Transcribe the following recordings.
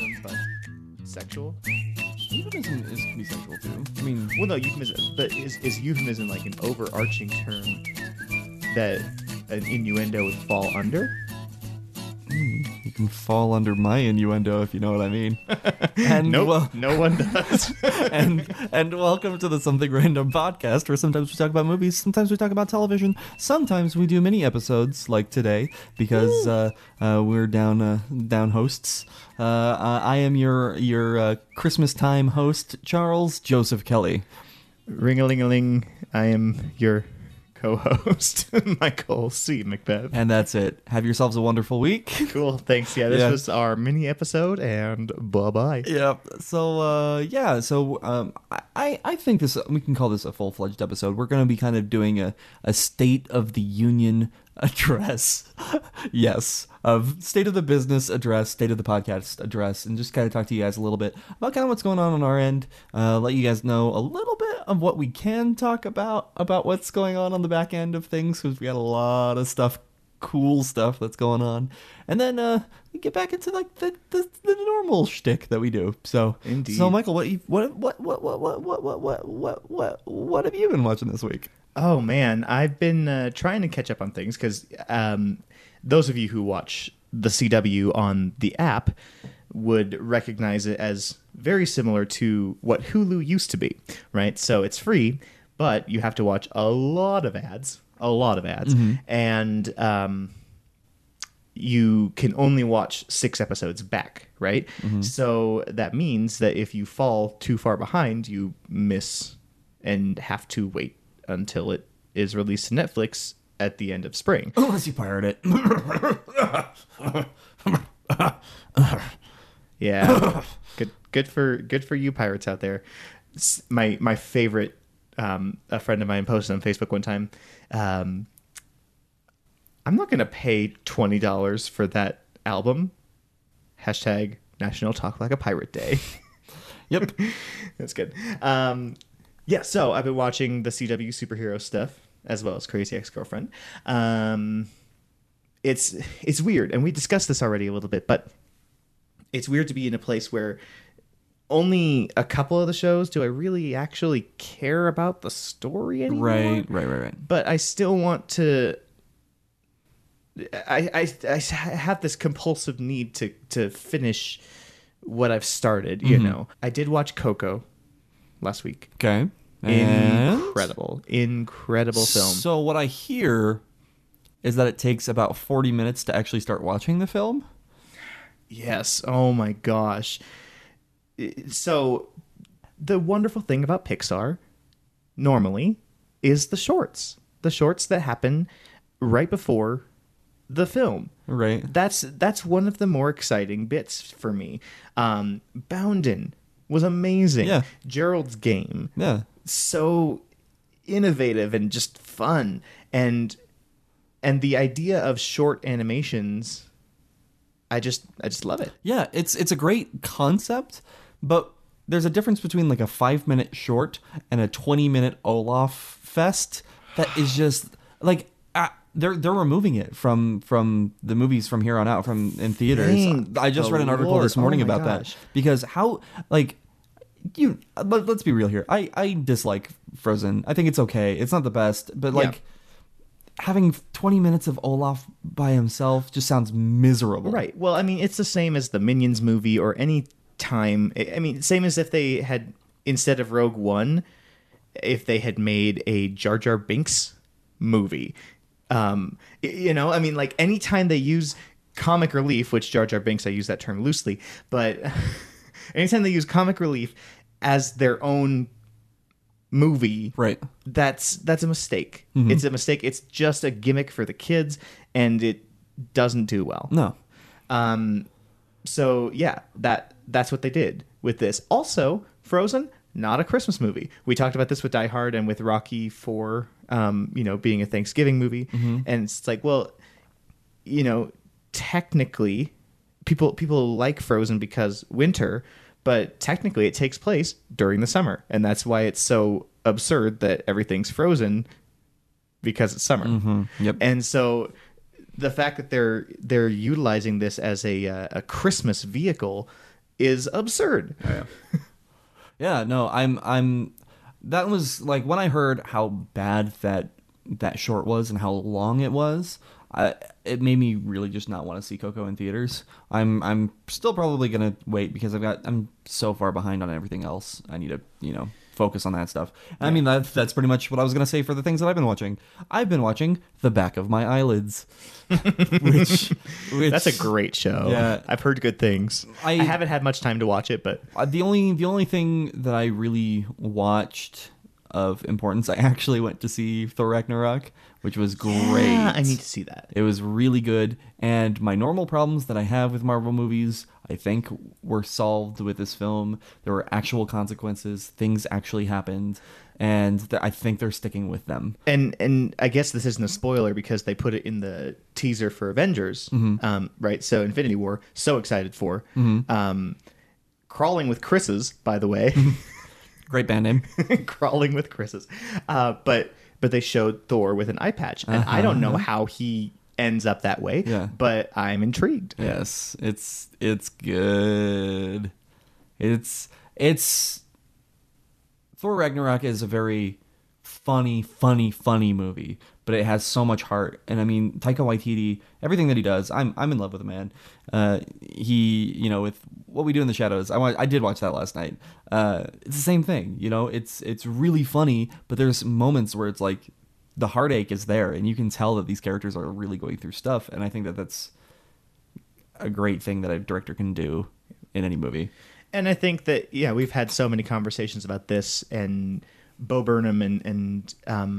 euphemism, but sexual? Euphemism is, can be sexual too. I mean, well, no, euphemism, but is euphemism like an overarching term that an innuendo would fall under? You can fall under my innuendo if you know what I mean. And nope, no one does. and welcome to the Something Random podcast, where sometimes we talk about movies, sometimes we talk about television, sometimes we do mini episodes like today because we're down hosts. I am your Christmas time host, Charles Joseph Kelly. Ring-a-ling-a-ling. I am your co-host, Michael C. Macbeth. And that's it. Have yourselves a wonderful week. Cool. Thanks. Yeah, this was our mini episode, and bye-bye. Yeah. So, I think this, we can call this a full-fledged episode. We're going to be kind of doing a State of the Union address. Yes. Of State of the Business address, State of the Podcast address, and just kind of talk to you guys a little bit about kind of what's going on our end, let you guys know a little bit of what we can talk about what's going on the back end of things, because we got a lot of stuff, cool stuff that's going on. And then we get back into like the normal shtick that we do. So, indeed. So Michael, what have you been watching this week? Oh man, I've been trying to catch up on things, because those of you who watch the CW on the app would recognize it as very similar to what Hulu used to be, right? So it's free, but you have to watch a lot of ads, mm-hmm. and you can only watch 6 episodes back, right? Mm-hmm. So that means that if you fall too far behind, you miss and have to wait until it is released to Netflix at the end of spring. Unless you pirate it. Yeah. Good for you pirates out there. My favorite, a friend of mine posted on Facebook one time, I'm not going to pay $20 for that album. # National Talk Like a Pirate Day. Yep. That's good. Yeah, so I've been watching the CW superhero stuff, as well as Crazy Ex-Girlfriend. It's weird, and we discussed this already a little bit, but it's weird to be in a place where only a couple of the shows do I really actually care about the story anymore. Right. But I still want to... I have this compulsive need to finish what I've started, you mm-hmm. know. I did watch Coco last week. Okay. And incredible film. So what I hear is that it takes about 40 minutes to actually start watching the film. Yes. Oh my gosh. So the wonderful thing about Pixar normally is the shorts that happen right before the film. Right. That's one of the more exciting bits for me. Boundin was amazing. Yeah. Gerald's Game. Yeah. So innovative and just fun, and the idea of short animations, I just love it. Yeah, it's a great concept, but there's a difference between like a 5-minute short and a 20-minute Olaf fest that is just like they're removing it from the movies from here on out in theaters. Dang, I just read an article this morning about that, because how like. Let's be real here. I dislike Frozen. I think it's okay. It's not the best, but like having 20 minutes of Olaf by himself just sounds miserable. Right. Well, I mean, it's the same as the Minions movie or any time. I mean, same as if they had, instead of Rogue One, if they had made a Jar Jar Binks movie. You know, I mean, like any time they use comic relief, which Jar Jar Binks, I use that term loosely, but... Anytime they use comic relief as their own movie, right? That's a mistake. Mm-hmm. It's a mistake. It's just a gimmick for the kids, and it doesn't do well. No. So yeah, that's what they did with this. Also, Frozen, not a Christmas movie. We talked about this with Die Hard and with Rocky for being a Thanksgiving movie, mm-hmm. and it's like, well, you know, technically. People like Frozen because winter, but technically it takes place during the summer. And that's why it's so absurd that everything's frozen because it's summer. Mm-hmm. Yep. And so the fact that they're utilizing this as a Christmas vehicle is absurd. Yeah. Yeah, no, I'm that was like when I heard how bad that short was and how long it was, it made me really just not want to see Coco in theaters. I'm still probably gonna wait because I'm so far behind on everything else. I need to, focus on that stuff. Yeah. I mean, that's pretty much what I was gonna say for the things that I've been watching. I've been watching The Back of My Eyelids, which that's a great show. Yeah, I've heard good things. I haven't had much time to watch it, but the only thing that I really watched of importance, I actually went to see Thor Ragnarok, which was great. Yeah, I need to see that. It was really good, and my normal problems that I have with Marvel movies, I think, were solved with this film. There were actual consequences. Things actually happened, and I think they're sticking with them. And I guess this isn't a spoiler because they put it in the teaser for Avengers, mm-hmm. Right? So Infinity War, so excited for. Mm-hmm. Crawling with Chris's, by the way. Great band name. Crawling with Chris's. But they showed Thor with an eye patch, and I don't know how he ends up that way, yeah. But I'm intrigued. Yes, it's good. It's Thor Ragnarok is a very funny movie, but it has so much heart. And I mean, Taika Waititi, everything that he does, I'm in love with the man. He, with What We Do in the Shadows, I did watch that last night. It's the same thing, It's really funny, but there's moments where it's like the heartache is there, and you can tell that these characters are really going through stuff. And I think that that's a great thing that a director can do in any movie. And I think that we've had so many conversations about this and Bo Burnham and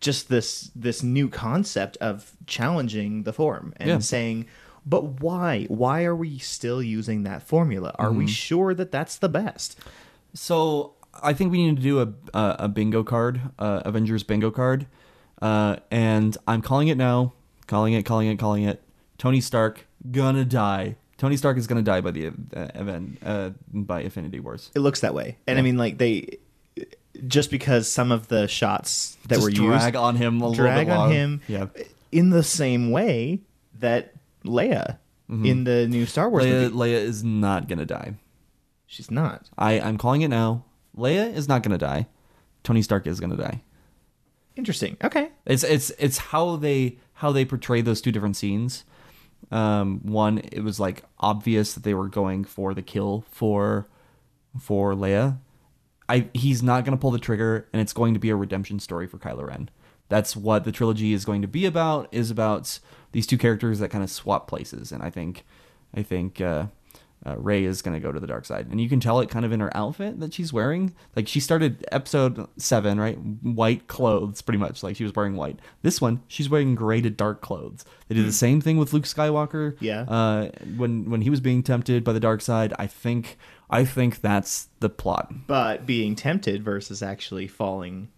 just this new concept of challenging the form and saying, but why? Why are we still using that formula? Are we sure that that's the best? So I think we need to do a bingo card, Avengers bingo card. And I'm calling it now. Calling it. Tony Stark gonna die. Tony Stark is gonna die by the event, by Infinity Wars. It looks that way. And I mean, like they... Just because some of the shots that were used drag on him yeah. in the same way that Leia in the new Star Wars movie. Leia is not going to die. She's not. I'm calling it now. Leia is not going to die. Tony Stark is going to die. Interesting. Okay. It's how they portray those two different scenes. One, it was like obvious that they were going for the kill for Leia. He's not going to pull the trigger, and it's going to be a redemption story for Kylo Ren. That's what the trilogy is going to be about, is about these two characters that kind of swap places. And I think Rey is going to go to the dark side. And you can tell it kind of in her outfit that she's wearing. Like, she started episode 7, right? White clothes, pretty much. Like, she was wearing white. This one, she's wearing gray to dark clothes. They did the same thing with Luke Skywalker. Yeah. When he was being tempted by the dark side, I think that's the plot. But being tempted versus actually falling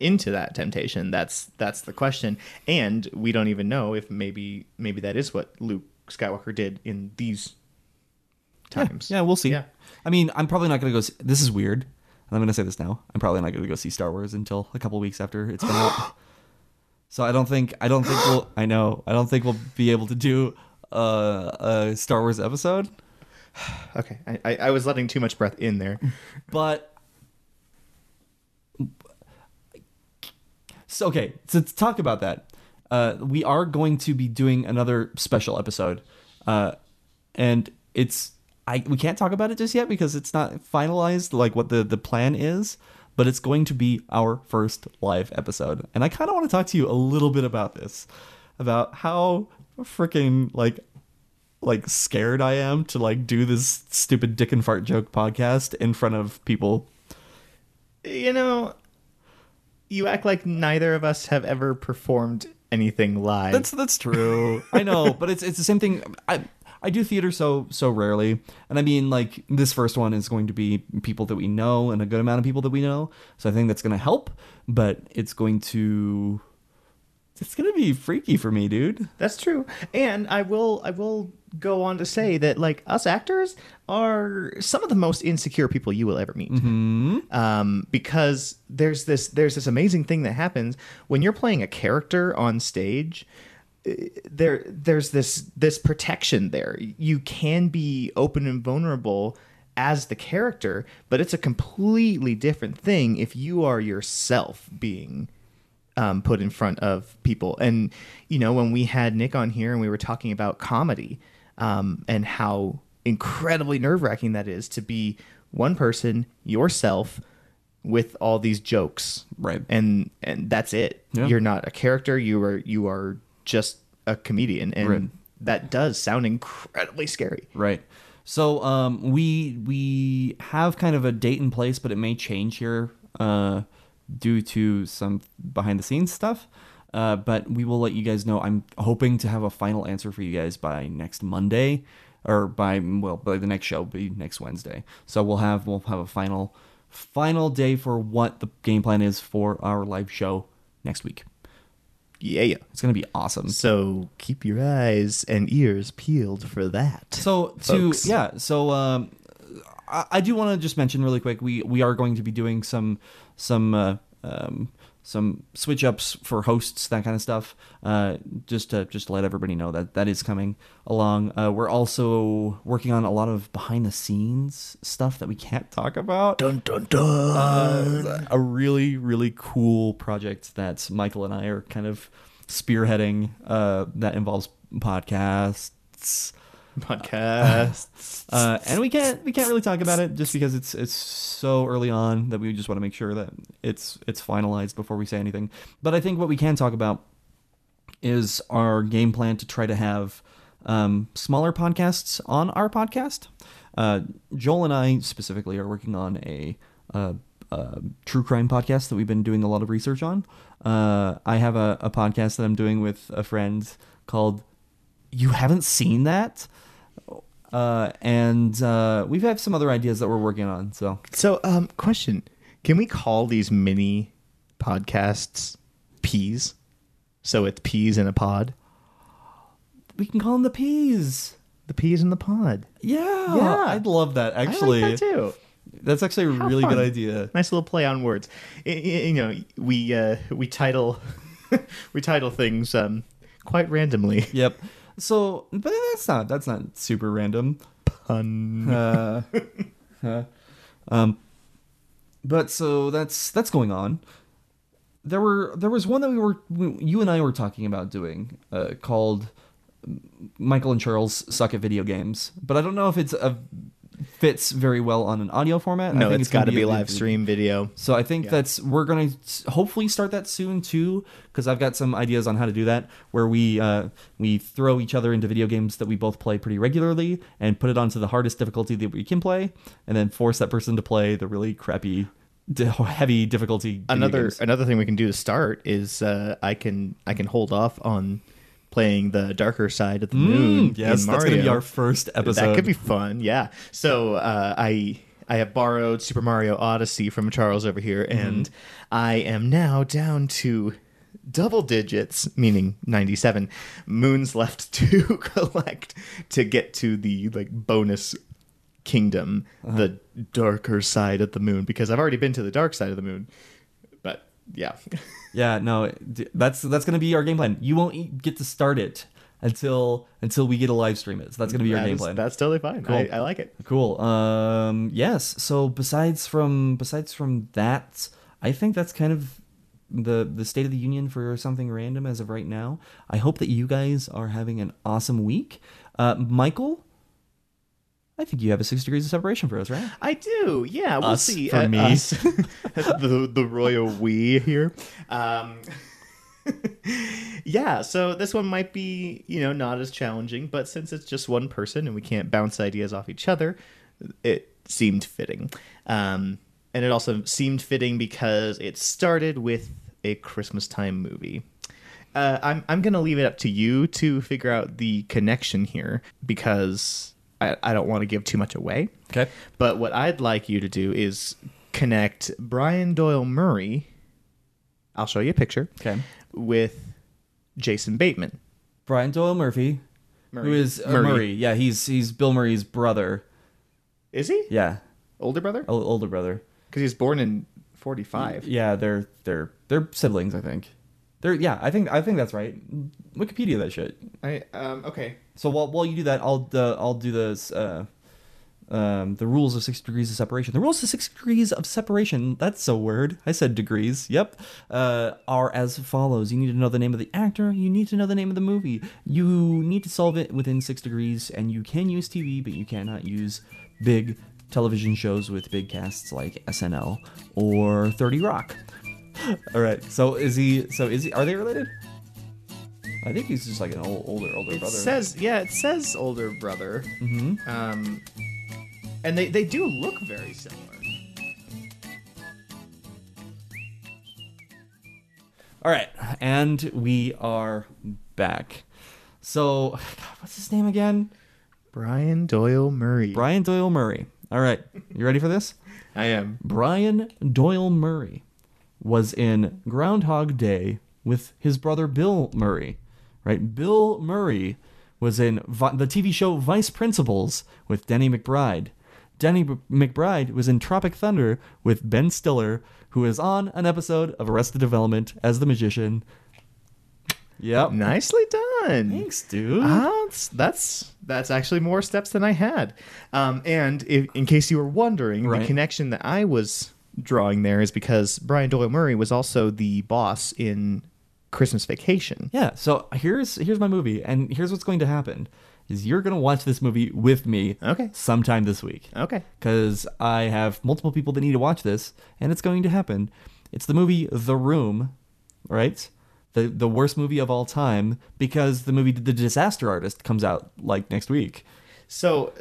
into that temptation, that's the question. And we don't even know if maybe that is what Luke Skywalker did in these times. Yeah, we'll see. Yeah. I mean, I'm probably not going to go see, this is weird, and I'm going to say this now. I'm probably not going to go see Star Wars until a couple weeks after it's been out. So I don't think I don't think we'll be able to do a Star Wars episode. Okay, I was letting too much breath in there. But, so, okay, so to talk about that, we are going to be doing another special episode. And we can't talk about it just yet because it's not finalized, like what the plan is. But it's going to be our first live episode. And I kind of want to talk to you a little bit about this. About how freaking, like scared I am to like do this stupid dick and fart joke podcast in front of people. You act like neither of us have ever performed anything live. That's true. I know, but it's the same thing. I do theater so rarely, and I mean, like, this first one is going to be people that we know and a good amount of people that we know, so I think that's going to help, but it's going to be freaky for me, dude. That's true. And I will go on to say that, like, us actors are some of the most insecure people you will ever meet. Mm-hmm. Because there's this amazing thing that happens when you're playing a character on stage. There's this protection there. You can be open and vulnerable as the character, but it's a completely different thing if you are yourself being put in front of people. And, you know, when we had Nick on here and we were talking about comedy and how incredibly nerve-wracking that is to be one person, yourself, with all these jokes. Right. And that's it. Yeah. You're not a character. You are just a comedian. And right. That does sound incredibly scary. Right. So we have kind of a date in place, but it may change here due to some behind the scenes stuff. But we will let you guys know. I'm hoping to have a final answer for you guys by next Monday, or by the next show, be next Wednesday. So we'll have a final day for what the game plan is for our live show next week. Yeah, it's gonna be awesome. So keep your eyes and ears peeled for that. So folks. I do want to just mention really quick, we are going to be doing some switch ups for hosts, that kind of stuff. Just to let everybody know that is coming along. We're also working on a lot of behind the scenes stuff that we can't talk about. Dun dun dun. A really, really cool project that Michael and I are kind of spearheading that involves podcasts. And we can't really talk about it just because it's so early on that we just want to make sure that it's finalized before we say anything. But I think what we can talk about is our game plan to try to have smaller podcasts on our podcast. Joel and I specifically are working on a true crime podcast that we've been doing a lot of research on. I have a podcast that I'm doing with a friend called You Haven't Seen That. And we've had some other ideas that we're working on. So, question, can we call these mini podcasts peas? So it's peas in a pod. We can call them the peas. The peas in the pod. Yeah. I'd love that. Actually, I like that too. That's actually a really good idea. Nice little play on words. You know, we title things quite randomly. Yep. So, but that's not super random. Pun. But so that's going on. There was one that you and I were talking about doing called Michael and Charles Suck at Video Games. But I don't know if fits very well on an audio format. No, I think it's got to be live stream video. So I think we're going to hopefully start that soon too, because I've got some ideas on how to do that, where we throw each other into video games that we both play pretty regularly and put it onto the hardest difficulty that we can play, and then force that person to play the really crappy, heavy difficulty. Another thing we can do to start is I can hold off on playing the darker side of the moon. Yes, in Mario. That's going to be our first episode. That could be fun, yeah. So I have borrowed Super Mario Odyssey from Charles over here, and I am now down to double digits, meaning 97 moons left to collect to get to the bonus kingdom, the darker side of the moon, because I've already been to the dark side of the moon. Yeah. Yeah, no, that's going to be our game plan. You won't get to start it until we get to live stream it. So that's going to be your game plan. That's totally fine. Cool. I like it. Cool. Yes. So besides from that, I think that's kind of the state of the union for Something Random as of right now. I hope that you guys are having an awesome week. Michael, I think you have a 6 degrees of separation for us, right? I do. Yeah, we'll see. For me, the royal we here. Yeah, so this one might be, not as challenging, but since it's just one person and we can't bounce ideas off each other, it seemed fitting. And it also seemed fitting because it started with a Christmas time movie. I'm going to leave it up to you to figure out the connection here, because I don't want to give too much away. Okay. But what I'd like you to do is connect Brian Doyle Murray, I'll show you a picture, okay, with Jason Bateman. Brian Doyle Murray. Who is Murray. Yeah, he's Bill Murray's brother. Is he? Yeah. Older brother? Older brother. Because he was born in 45. Yeah, they're siblings, I think. I think that's right. Wikipedia that shit. Okay. So while you do that, I'll do this The rules of 6 degrees of separation. The rules of 6 degrees of separation, that's a word. I said degrees, yep. Are as follows. You need to know the name of the actor. You need to know the name of the movie. You need to solve it within 6 degrees, and you can use TV, but you cannot use big television shows with big casts like SNL or 30 Rock. All right, so is he, are they related? I think he's just like an older brother. It says older brother. Mm-hmm. And they do look very similar. All right, and we are back. So, God, what's his name again? Brian Doyle Murray. Brian Doyle Murray. All right, you ready for this? I am. Brian Doyle Murray was in Groundhog Day with his brother Bill Murray, right? Bill Murray was in the TV show Vice Principals with Danny McBride. Danny McBride was in Tropic Thunder with Ben Stiller, who is on an episode of Arrested Development as the magician. Yep. Nicely done. Thanks, dude. That's actually more steps than I had. And in case you were wondering, right, the connection that I was drawing there is because Brian Doyle Murray was also the boss in Christmas Vacation. Yeah. So here's my movie, and here's what's going to happen. Is you're going to watch this movie with me sometime this week. Okay. Because I have multiple people that need to watch this, and it's going to happen. It's the movie The Room, right? The worst movie of all time, because the movie The Disaster Artist comes out, like, next week. So,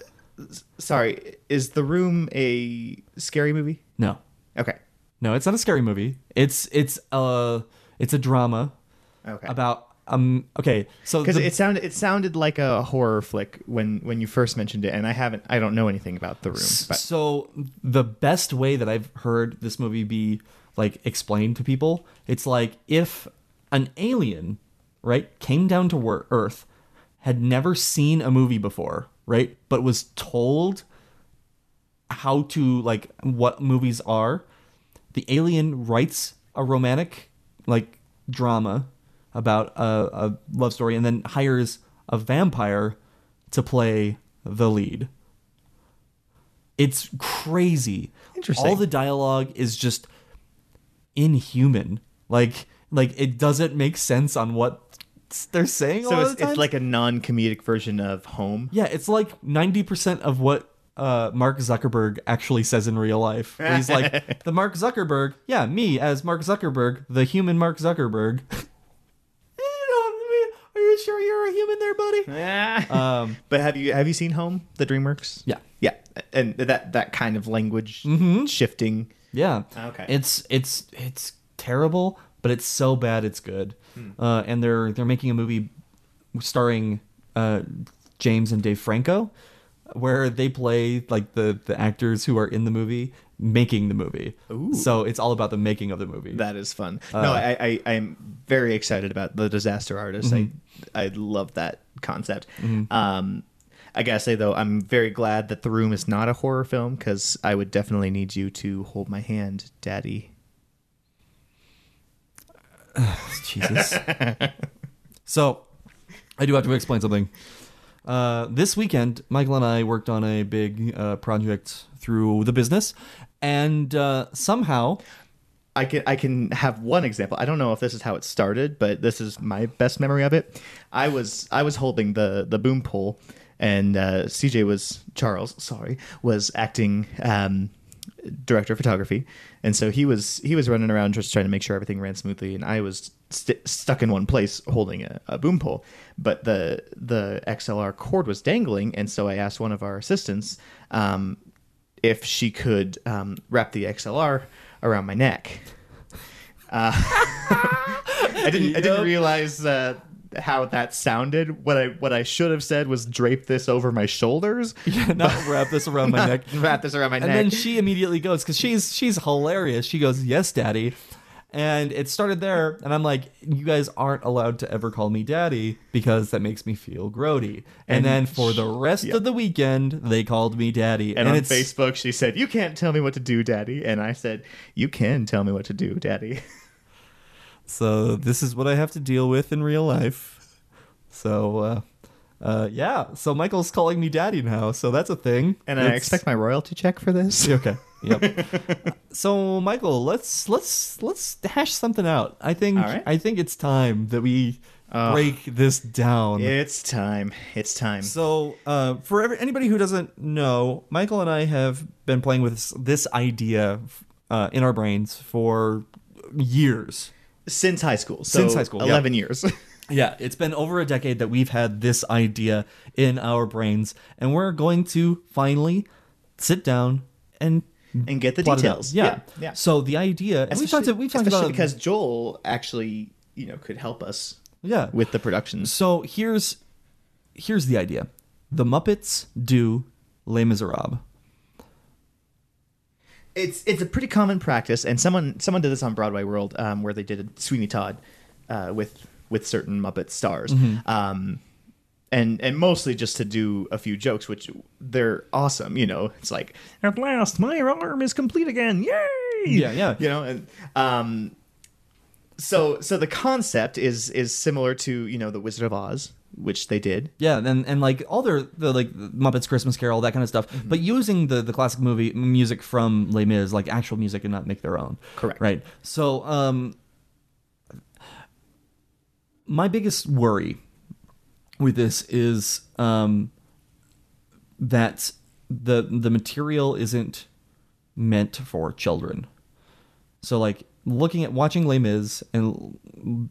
sorry, is The Room a scary movie? No. Okay. No, it's not a scary movie. It's a drama. Okay. About... okay, so because it sounded like a horror flick when you first mentioned it, and I don't know anything about The Room. But. So the best way that I've heard this movie be like explained to people, it's like if an alien, right, came down to Earth, had never seen a movie before, right, but was told how to like what movies are, the alien writes a romantic like drama about a love story, and then hires a vampire to play the lead. It's crazy. Interesting. All the dialogue is just inhuman. Like it doesn't make sense on what they're saying. So it's like a non-comedic version of Home. Yeah, it's like 90% of what Mark Zuckerberg actually says in real life. Where he's like, the Mark Zuckerberg. Yeah, me as Mark Zuckerberg, the human Mark Zuckerberg. Sure, you're a human there, buddy. Yeah. But have you seen Home, the DreamWorks? Yeah, and that kind of language shifting. Yeah. Okay. It's terrible, but it's so bad it's good. And they're making a movie starring James and Dave Franco, where they play like the actors who are in the movie making the movie. Ooh. So it's all about the making of the movie. That is fun. No, I'm very excited about The Disaster Artist. I love that concept. I gotta say though, I'm very glad that The Room is not a horror film, because I would definitely need you to hold my hand, Daddy. Jesus. So I do have to explain something. This weekend, Michael and I worked on a big project through the business, and somehow I can have one example. I don't know if this is how it started, but this is my best memory of it. I was holding the boom pole, and Charles was acting director of photography, and so he was running around just trying to make sure everything ran smoothly, and I was stuck in one place holding a boom pole, but the XLR cord was dangling, and so I asked one of our assistants if she could wrap the XLR around my neck. I didn't realize how that sounded. What I should have said was drape this over my shoulders. Yeah, not wrap this around my neck. Wrap this around my neck. And then she immediately goes, because she's hilarious. She goes, "Yes, Daddy." And it started there, and I'm like, you guys aren't allowed to ever call me Daddy, because that makes me feel grody. And then for the rest of the weekend, they called me Daddy. And on Facebook, she said, "You can't tell me what to do, Daddy." And I said, "You can tell me what to do, Daddy." So this is what I have to deal with in real life. So Yeah, so Michael's calling me daddy now, so that's a thing. And I expect my royalty check for this. Okay. Yep. So Michael, let's hash something out. I think it's time that we break this down. It's time. So for anybody who doesn't know, Michael and I have been playing with this idea in our brains for years. Since high school. So 11 years. Yeah, it's been over a decade that we've had this idea in our brains, and we're going to finally sit down and get the details. Yeah. So the idea, especially because Joel actually, could help us. Yeah. With the production. So here's the idea: the Muppets do Les Misérables. It's a pretty common practice, and someone did this on Broadway World, where they did Sweeney Todd, with certain Muppet stars, and mostly just to do a few jokes, which they're awesome. It's like, at last my arm is complete again, yay! Yeah. And so the concept is similar to the Wizard of Oz, which they did. Yeah, and like all the Muppets Christmas Carol, that kind of stuff, but using the classic movie music from Les Mis, like actual music, and not make their own. Correct. Right. So my biggest worry with this is that the material isn't meant for children. So like watching Les Mis and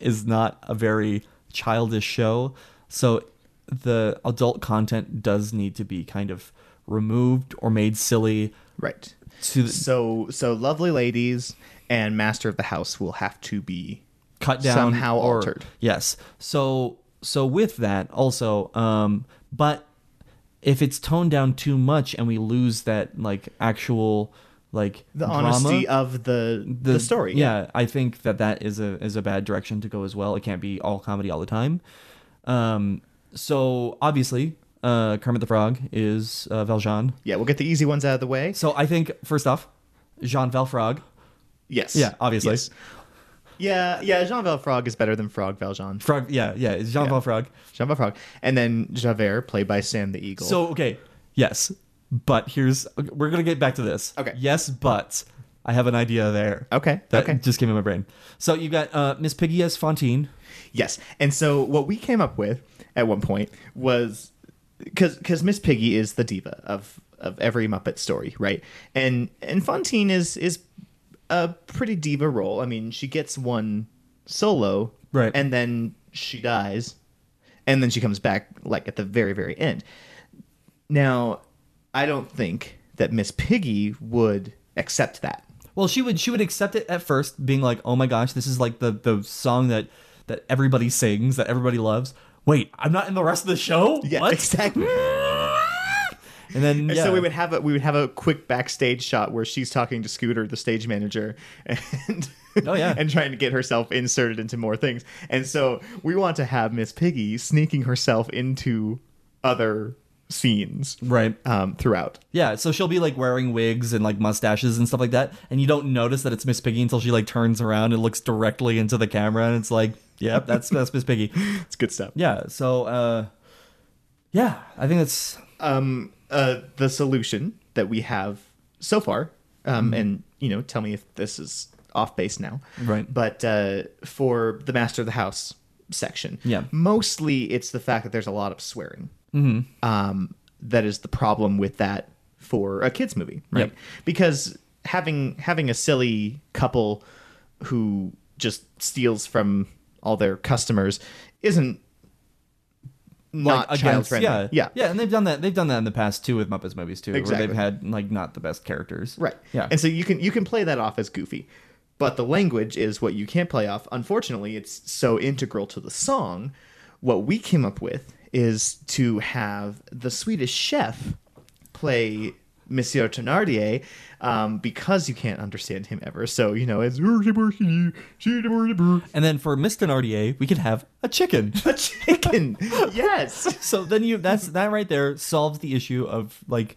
is not a very childish show. So the adult content does need to be kind of removed or made silly. Right. So Lovely Ladies and Master of the House will have to be cut down, somehow altered. Yes. So with that also, but if it's toned down too much and we lose that actual the drama, honesty of the story. Yeah, I think that is a bad direction to go as well. It can't be all comedy all the time. So obviously, Kermit the Frog is Valjean. Yeah, we'll get the easy ones out of the way. So I think first off, Jean Valfrog. Yes. Yeah, obviously. Yes. Yeah, Jean Valfrog is better than Frog Valjean. Frog, yeah, it's Jean Valfrog. Jean Valfrog. And then Javert, played by Sam the Eagle. So, okay, yes, but we're going to get back to this. Okay. Yes, but I have an idea there. Okay, just came in my brain. So you've got Miss Piggy as Fantine. Yes, and so what we came up with at one point was, because Miss Piggy is the diva of every Muppet story, right? And Fantine is a pretty diva role. I mean, she gets one solo, right, and then she dies, and then she comes back at the very, very end. Now, I don't think that Miss Piggy would accept that. Well, she would accept it at first, being like, "Oh my gosh, this is the song that everybody sings, that everybody loves. Wait, I'm not in the rest of the show? Yeah, what?" Exactly. And then, yeah. So we would have a quick backstage shot where she's talking to Scooter, the stage manager, and trying to get herself inserted into more things. And so we want to have Miss Piggy sneaking herself into other scenes, right? Throughout. Yeah. So she'll be wearing wigs and mustaches and stuff like that, and you don't notice that it's Miss Piggy until she turns around and looks directly into the camera, and it's like, yep, that's Miss Piggy. It's good stuff. Yeah. So, I think that's the solution that we have so far, and tell me if this is off base now, right? But for the Master of the House section, mostly it's the fact that there's a lot of swearing. That is the problem with that for a kids movie, right? Yep. Because having a silly couple who just steals from all their customers isn't not child friendly. Yeah, and they've done that in the past too with Muppets movies too. Exactly. Where they've had not the best characters. Right. Yeah. And so you can play that off as goofy. But the language is what you can't play off. Unfortunately, it's so integral to the song. What we came up with is to have the Swedish chef play Monsieur Thénardier, because you can't understand him ever. So, it's... And then for Miss Thénardier, we could have a chicken. A chicken! Yes! So then that right there solves the issue of, I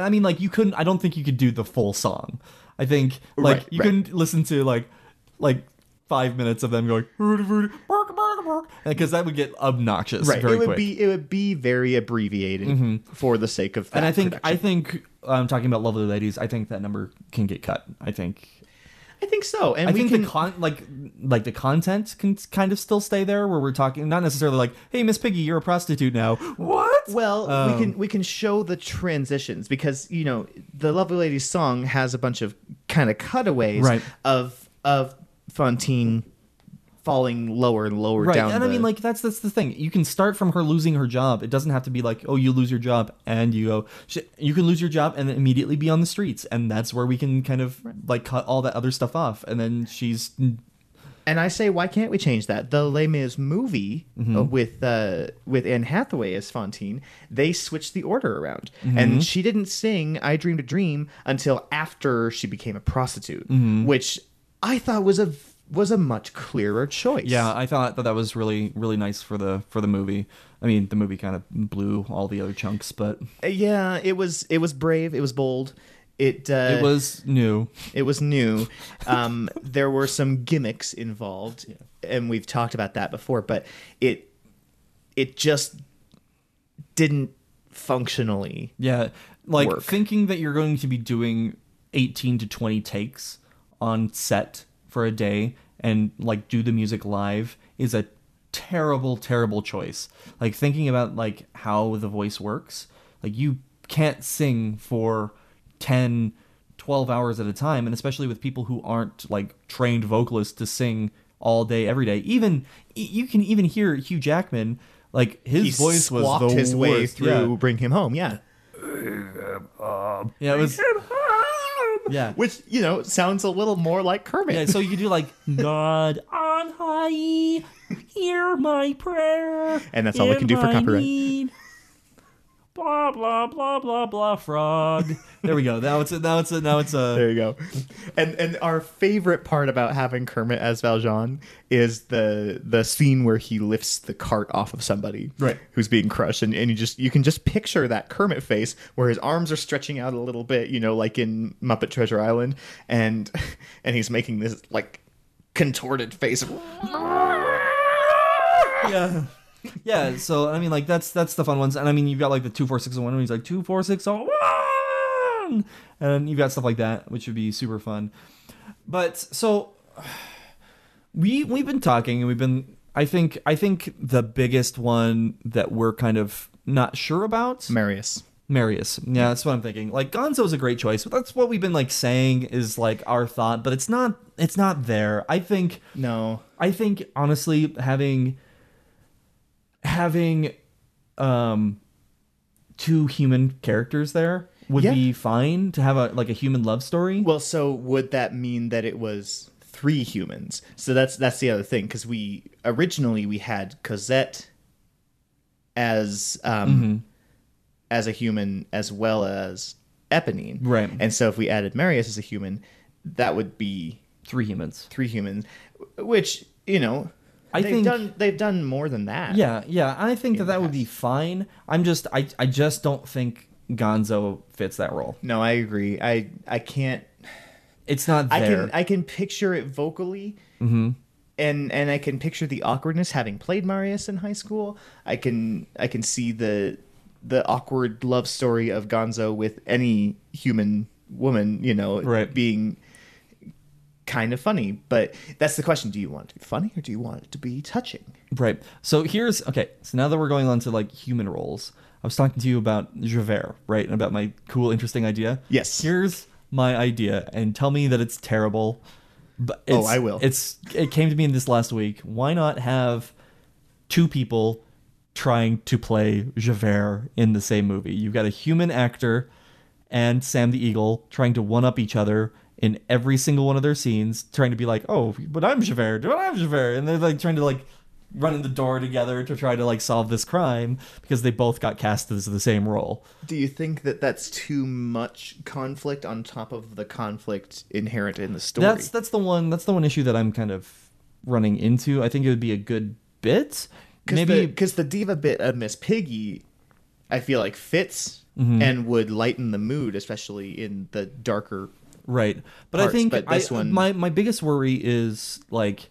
don't think you could do the full song. I think, couldn't listen to, 5 minutes of them going... because that would get obnoxious very quick. It would be very abbreviated for the sake of that. And I think production. I think talking about Lovely Ladies, I think that number can get cut. I think so. And I think the content can kind of still stay there, where we're talking not necessarily like, hey, Miss Piggy, you're a prostitute now. What? Well, we can show the transitions, because, you know, the Lovely Ladies song has a bunch of kind of cutaways of Fantine falling lower and lower down. And I mean, like, that's the thing. You can start from her losing her job. It doesn't have to be like, oh, you lose your job and you go. You can lose your job and then immediately be on the streets, and that's where we can kind of like cut all that other stuff off. And then she's. And I say, why can't we change that? The Les Mis movie with Anne Hathaway as Fantine, they switched the order around. Mm-hmm. And she didn't sing I Dreamed a Dream until after she became a prostitute, which I thought was a much clearer choice. Yeah, I thought that was really, really nice for the movie. I mean, the movie kind of blew all the other chunks, but yeah, it was brave, it was bold. It was new. It was new. There were some gimmicks involved, and we've talked about that before. But it just didn't functionally work. Thinking that you're going to be doing 18 to 20 takes on set for a day and like do the music live is a terrible, terrible choice. Like thinking about like how the voice works, like you can't sing for 10, 12 hours at a time, and especially with people who aren't like trained vocalists to sing all day every day. Even you can even hear Hugh Jackman, like his voice was the worst. He swapped his way through Bring Him Home, it was Bring Him Home. Yeah, which, you know, sounds a little more like Kermit. Yeah, so you do like God on high, hear my prayer, and that's all we can do for copyright. Blah blah blah blah blah frog. There we go. Now it's a there you go. And our favorite part about having Kermit as Valjean is the scene where he lifts the cart off of somebody who's being crushed, and you can just picture that Kermit face where his arms are stretching out a little bit, you know, like in Muppet Treasure Island, and he's making this like contorted face of Yeah, so I mean, like that's the fun ones, and I mean, you've got like the 2, 4, 6, 1, and he's like 2, 4, 6, 1, and you've got stuff like that, which would be super fun. But so we've been talking, and we've been I think the biggest one that we're kind of not sure about, Marius. Yeah, that's what I'm thinking. Like Gonzo's a great choice, but that's what we've been like saying is like our thought, but it's not there. I think honestly having two human characters there would be fine, to have a human love story. Well, so would that mean that it was 3 humans? So that's the other thing, because we originally had Cosette as a human as well as Eponine, right? And so if we added Marius as a human, that would be 3 humans, which, you know. They've done more than that. Yeah. I think that would be fine. I just don't think Gonzo fits that role. No, I agree. I can't. It's not there. I can picture it vocally, and I can picture the awkwardness, having played Marius in high school. I can see the awkward love story of Gonzo with any human woman, you know, being kind of funny. But that's the question: do you want it to be funny, or do you want it to be touching? Right. So so now that we're going on to like human roles, I was talking to you about Javert, right, and about my cool, interesting idea. Yes. Here's my idea, and tell me that it's terrible. But I will. It came to me in this last week. Why not have 2 people trying to play Javert in the same movie? You've got a human actor and Sam the Eagle trying to one up each other in every single one of their scenes, trying to be like, oh, but I'm Javert, and they're like trying to like run in the door together to try to like solve this crime, because they both got cast as the same role. Do you think that that's too much conflict on top of the conflict inherent in the story? That's the one issue that I'm kind of running into. I think it would be a good bit, because the diva bit of Miss Piggy, I feel like fits and would lighten the mood, especially in the darker. Right, but parts, I think my biggest worry is like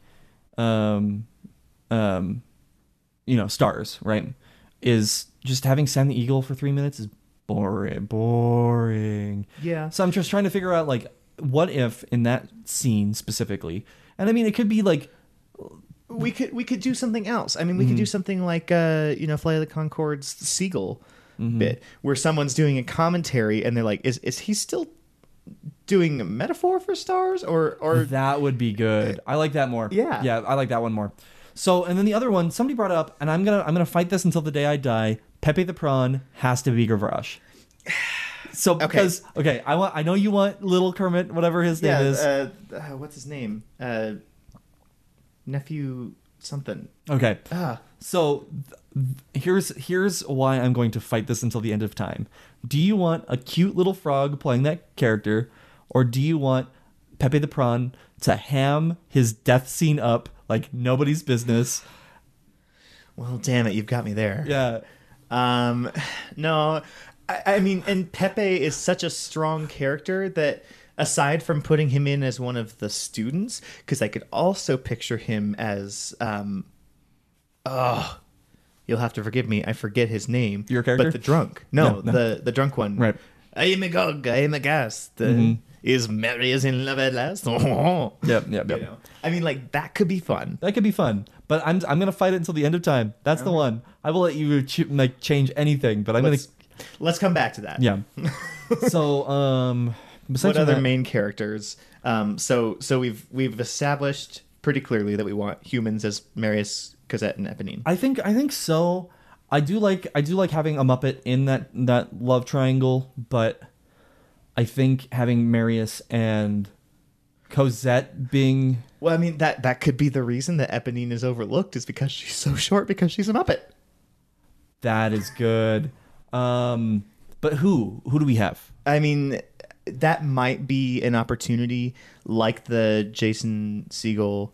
stars, right? Is just having Sam the Eagle for 3 minutes is boring. Yeah. So I'm just trying to figure out, like, what if in that scene specifically, and I mean, it could be like, we could do something else. I mean, we could do something like, Flight of the Conchorde's Seagull bit, where someone's doing a commentary and they're like, is he still doing a metaphor for stars or that would be good. I like that more. Yeah. Yeah. I like that one more. So, and then the other one somebody brought up, and I'm going to fight this until the day I die. Pepe the Prawn has to be Gavroche. So because I know you want little Kermit, whatever his name is. What's his name? Nephew something. Okay. So here's why I'm going to fight this until the end of time. Do you want a cute little frog playing that character, or do you want Pepe the Prawn to ham his death scene up like nobody's business? Well, damn it, you've got me there. Yeah. No, I mean, and Pepe is such a strong character that aside from putting him in as one of the students, because I could also picture him as, you'll have to forgive me, I forget his name. Your character? But the drunk. No. The drunk one. Right. I am a gog, I am a ghast. Is Marius in love at last? Oh. Yep. You know? I mean, like, that could be fun. That could be fun. But I'm going to fight it until the end of time. That's the one. I will let you change anything, but I'm going to... Let's come back to that. Yeah. So, what other main characters? So we've established pretty clearly that we want humans as Marius, Cosette, and Eponine. I think so. I do like having a Muppet in that love triangle, but I think having Marius and Cosette being... Well, I mean, that could be the reason that Eponine is overlooked, is because she's so short, because she's a Muppet. That is good. But who do we have? I mean, that might be an opportunity, like the Jason Segel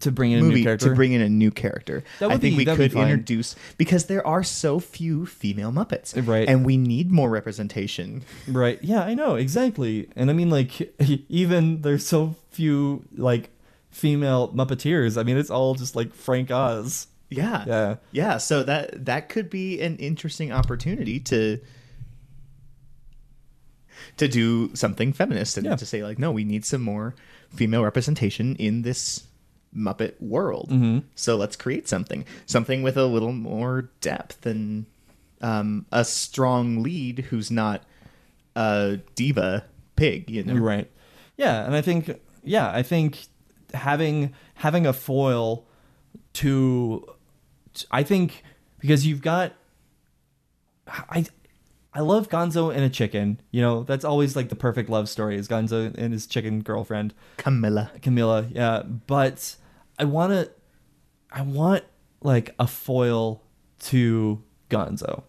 to bring in a new character. I think we could introduce, because there are so few female Muppets, right? And we need more representation, right? Yeah, I know, exactly. And I mean, like, even there's so few like female Muppeteers. I mean, it's all just like Frank Oz. Yeah. So that could be an interesting opportunity to do something feminist and to say, like, no, we need some more female representation in this Muppet world. So let's create something with a little more depth and a strong lead who's not a diva pig, you know? Right. Yeah, and I think having a foil to... I think because you've got... I love Gonzo and a chicken. You know, that's always like the perfect love story, is Gonzo and his chicken girlfriend. Camilla, yeah. But I want like a foil to Gonzo.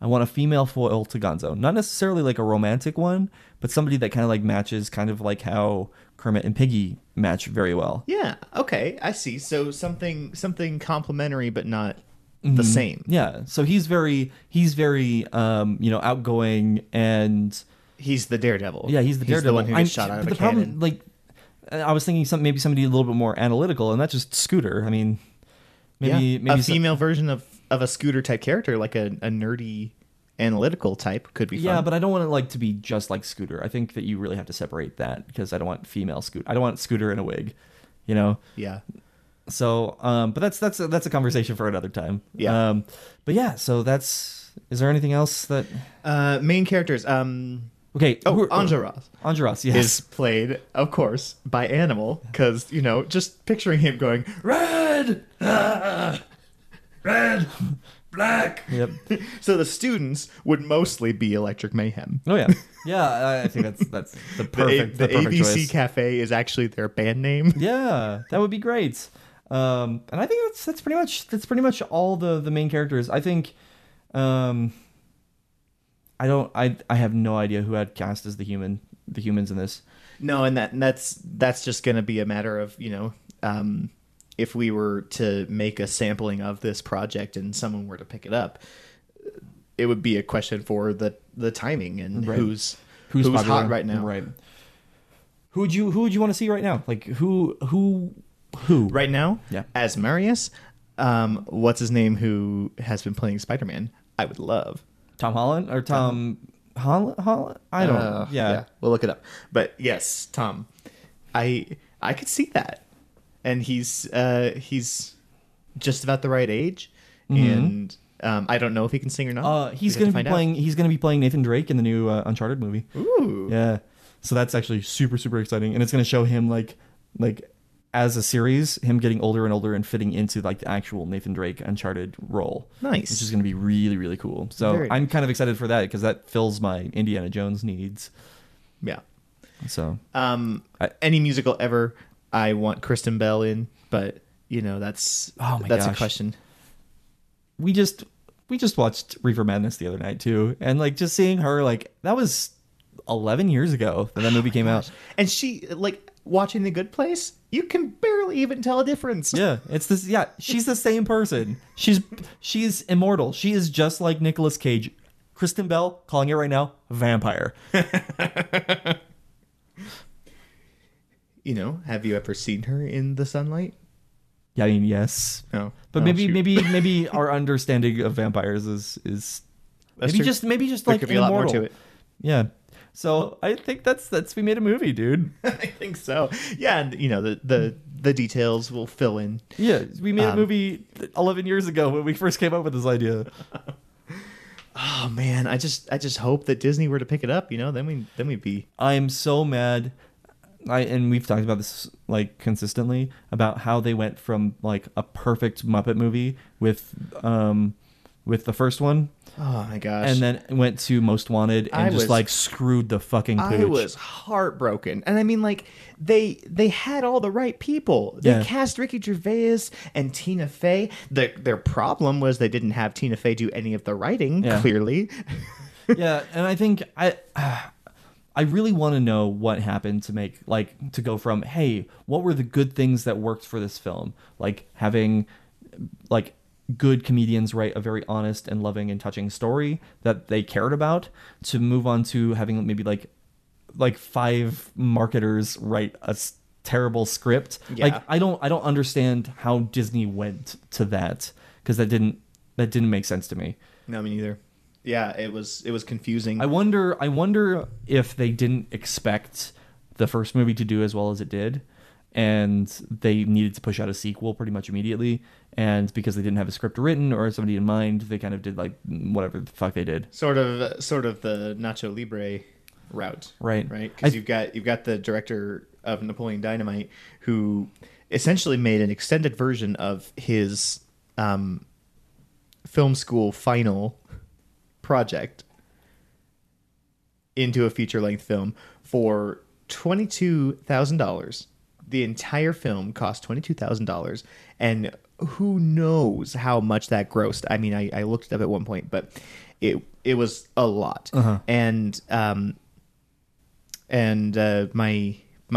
I want a female foil to Gonzo. Not necessarily like a romantic one, but somebody that kind of like matches kind of like how Kermit and Piggy match very well. Yeah, okay, I see. So something complementary but not the same. Yeah. So he's very outgoing, and he's the daredevil. Yeah, he's the daredevil. He's the one who gets shot out of a cannon. Problem, like, I was thinking maybe somebody a little bit more analytical, and that's just Scooter. I mean, maybe a female version of a Scooter type character, like a nerdy analytical type, could be fun. Yeah, but I don't want it like to be just like Scooter. I think that you really have to separate that, because I don't want female Scooter. I don't want Scooter in a wig, you know. Yeah. So, but that's a conversation for another time. Yeah. But yeah, so is there anything else that main characters? Okay. Oh, Enjolras. Enjolras, yes, is played, of course, by Animal, because just picturing him going red, red. Black. Yep. So the students would mostly be Electric Mayhem. Oh yeah, yeah. I think that's the perfect. The ABC choice. Cafe is actually their band name. Yeah, that would be great. And I think that's pretty much all the main characters. I think, I have no idea who I'd cast as the humans in this. No, and that's just gonna be a matter of if we were to make a sampling of this project and someone were to pick it up, it would be a question for the timing and right. who's hot right now. Right. Who would you want to see right now? Like who Who? Right now, yeah. As Marius, what's his name who has been playing Spider-Man? I would love. Tom Holland or Tom Holland? I don't know. Yeah, we'll look it up. But yes, Tom. I could see that. And he's just about the right age, mm-hmm. and I don't know if he can sing or not. He's going to be playing Nathan Drake in the new Uncharted movie. Ooh. Yeah. So that's actually super, super exciting, and it's going to show him like as a series, him getting older and older and fitting into like the actual Nathan Drake Uncharted role. Nice. Which is going to be really, really cool. So I'm kind of excited for that because that fills my Indiana Jones needs. Yeah. So any musical ever, I want Kristen Bell in, but you know that's a question. We just watched Reefer Madness the other night too, and like just seeing her like that was 11 years ago that movie came out, and she like watching The Good Place, you can barely even tell a difference. Yeah, it's this. Yeah, she's the same person. She's immortal. She is just like Nicolas Cage. Kristen Bell, calling it right now, vampire. You know, have you ever seen her in the sunlight? Yeah, I mean, yes. No, but maybe our understanding of vampires is maybe just like immortal. There could be a lot more to it. Yeah. So I think that's we made a movie, dude. I think so. Yeah, and you know the details will fill in. Yeah, we made a movie 11 years ago when we first came up with this idea. Oh man, I just hope that Disney were to pick it up. You know, then we'd be. I'm so mad. And we've talked about this like consistently about how they went from like a perfect Muppet movie with the first one. Oh my gosh. And then went to Most Wanted and like screwed the fucking pooch. I was heartbroken. And I mean like they had all the right people. They cast Ricky Gervais and Tina Fey. Their problem was they didn't have Tina Fey do any of the writing, clearly. Yeah, and I think I really want to know what happened to make like to go from, hey, what were the good things that worked for this film? Like having like good comedians write a very honest and loving and touching story that they cared about, to move on to having maybe like five marketers write a terrible script. Yeah. Like I don't understand how Disney went to that, because that didn't make sense to me. No, me neither. Yeah, it was confusing. I wonder if they didn't expect the first movie to do as well as it did, and they needed to push out a sequel pretty much immediately, and because they didn't have a script written or somebody in mind, they kind of did like whatever the fuck they did. Sort of the Nacho Libre route. Right? Because you've got the director of Napoleon Dynamite who essentially made an extended version of his film school final project into a feature-length film for $22,000. The entire film cost $22,000, and who knows how much that grossed. I mean, I looked it up at one point, but it was a lot. Uh-huh. And my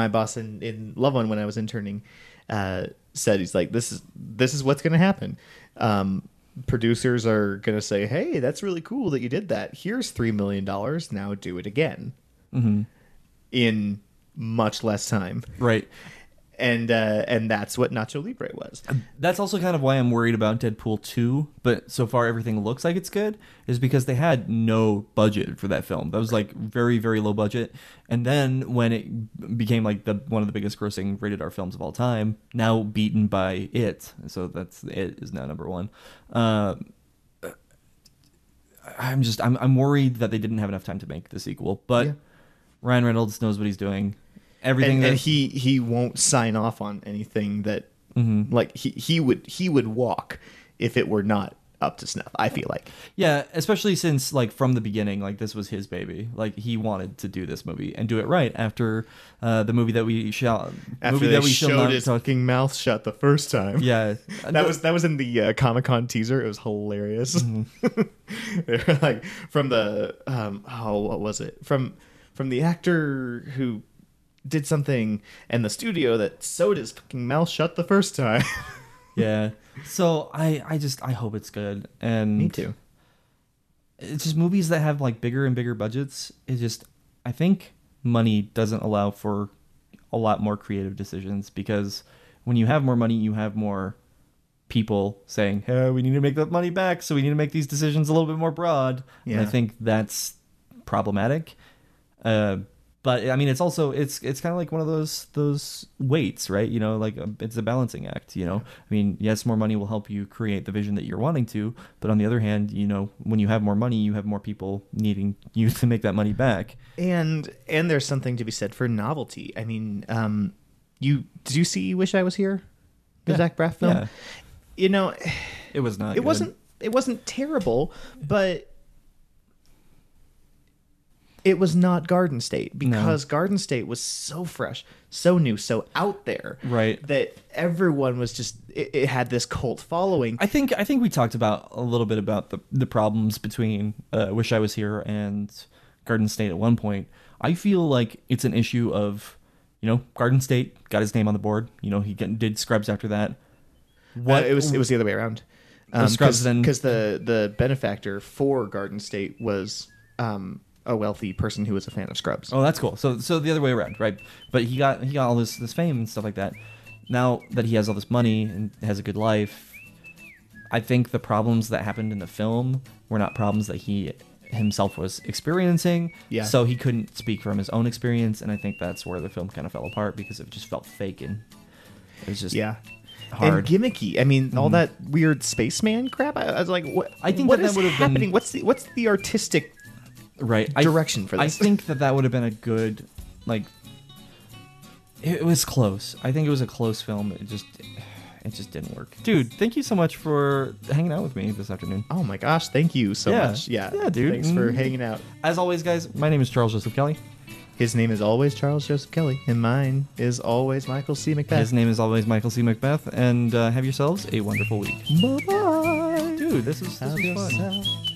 boss in Loveland when I was interning said, he's like, this is what's going to happen. Producers are going to say, hey, that's really cool that you did that. Here's $3 million. Now do it again. Mm-hmm. In much less time. Right. And that's what Nacho Libre was. That's also kind of why I'm worried about Deadpool 2. But so far, everything looks like it's good, is because they had no budget for that film. That was like very, very low budget. And then when it became like one of the biggest grossing rated R films of all time, now beaten by It. So that's It is now number one. I'm worried that they didn't have enough time to make the sequel. But Ryan Reynolds knows what he's doing. Everything and he won't sign off on anything that mm-hmm. like he would walk if it were not up to snuff. I feel like especially since like from the beginning, like this was his baby. Like he wanted to do this movie and do it right after the movie that we shall showed his fucking mouth shut the first time. Yeah, that was in the Comic-Con teaser. It was hilarious. Mm-hmm. They were like from the what was it from the actor who did something and the studio that sewed his fucking mouth shut the first time. Yeah. So I hope it's good. And me too. It's just movies that have like bigger and bigger budgets. It's just, I think money doesn't allow for a lot more creative decisions, because when you have more money, you have more people saying, hey, we need to make that money back, so we need to make these decisions a little bit more broad. Yeah. And I think that's problematic. But I mean, it's also, it's kind of like one of those weights, right? You know, like it's a balancing act, you know? I mean, yes, more money will help you create the vision that you're wanting to, but on the other hand, you know, when you have more money, you have more people needing you to make that money back. And there's something to be said for novelty. I mean, did you see Wish I Was Here? The Zach Braff film? Yeah. You know, it was not, it wasn't terrible, but it was not Garden State, because Garden State was so fresh, so new, so out there, right? That everyone was just, it had this cult following. I think we talked about a little bit about the problems between Wish I Was Here and Garden State at one point. I feel like it's an issue of, you know, Garden State got his name on the board. You know, he did Scrubs after that. What it was the other way around. Scrubs, because the benefactor for Garden State was a wealthy person who was a fan of Scrubs. Oh, that's cool. So the other way around, right? But he got all this fame and stuff like that. Now that he has all this money and has a good life, I think the problems that happened in the film were not problems that he himself was experiencing. Yeah. So he couldn't speak from his own experience, and I think that's where the film kind of fell apart, because it just felt fake and it was just hard. And gimmicky. I mean, all that weird spaceman crap. I was like, what? I think what that would have happening? Been. What's the artistic direction for this? I think that would have been a good, like. It was close. I think it was a close film. It just didn't work. Dude, thank you so much for hanging out with me this afternoon. Oh my gosh, thank you so much. Yeah. Yeah, dude. Thanks for hanging out. As always, guys, my name is Charles Joseph Kelly. His name is always Charles Joseph Kelly, and mine is always Michael C. Macbeth. His name is always Michael C. Macbeth, and have yourselves a wonderful week. Bye-bye. Dude, this was fun.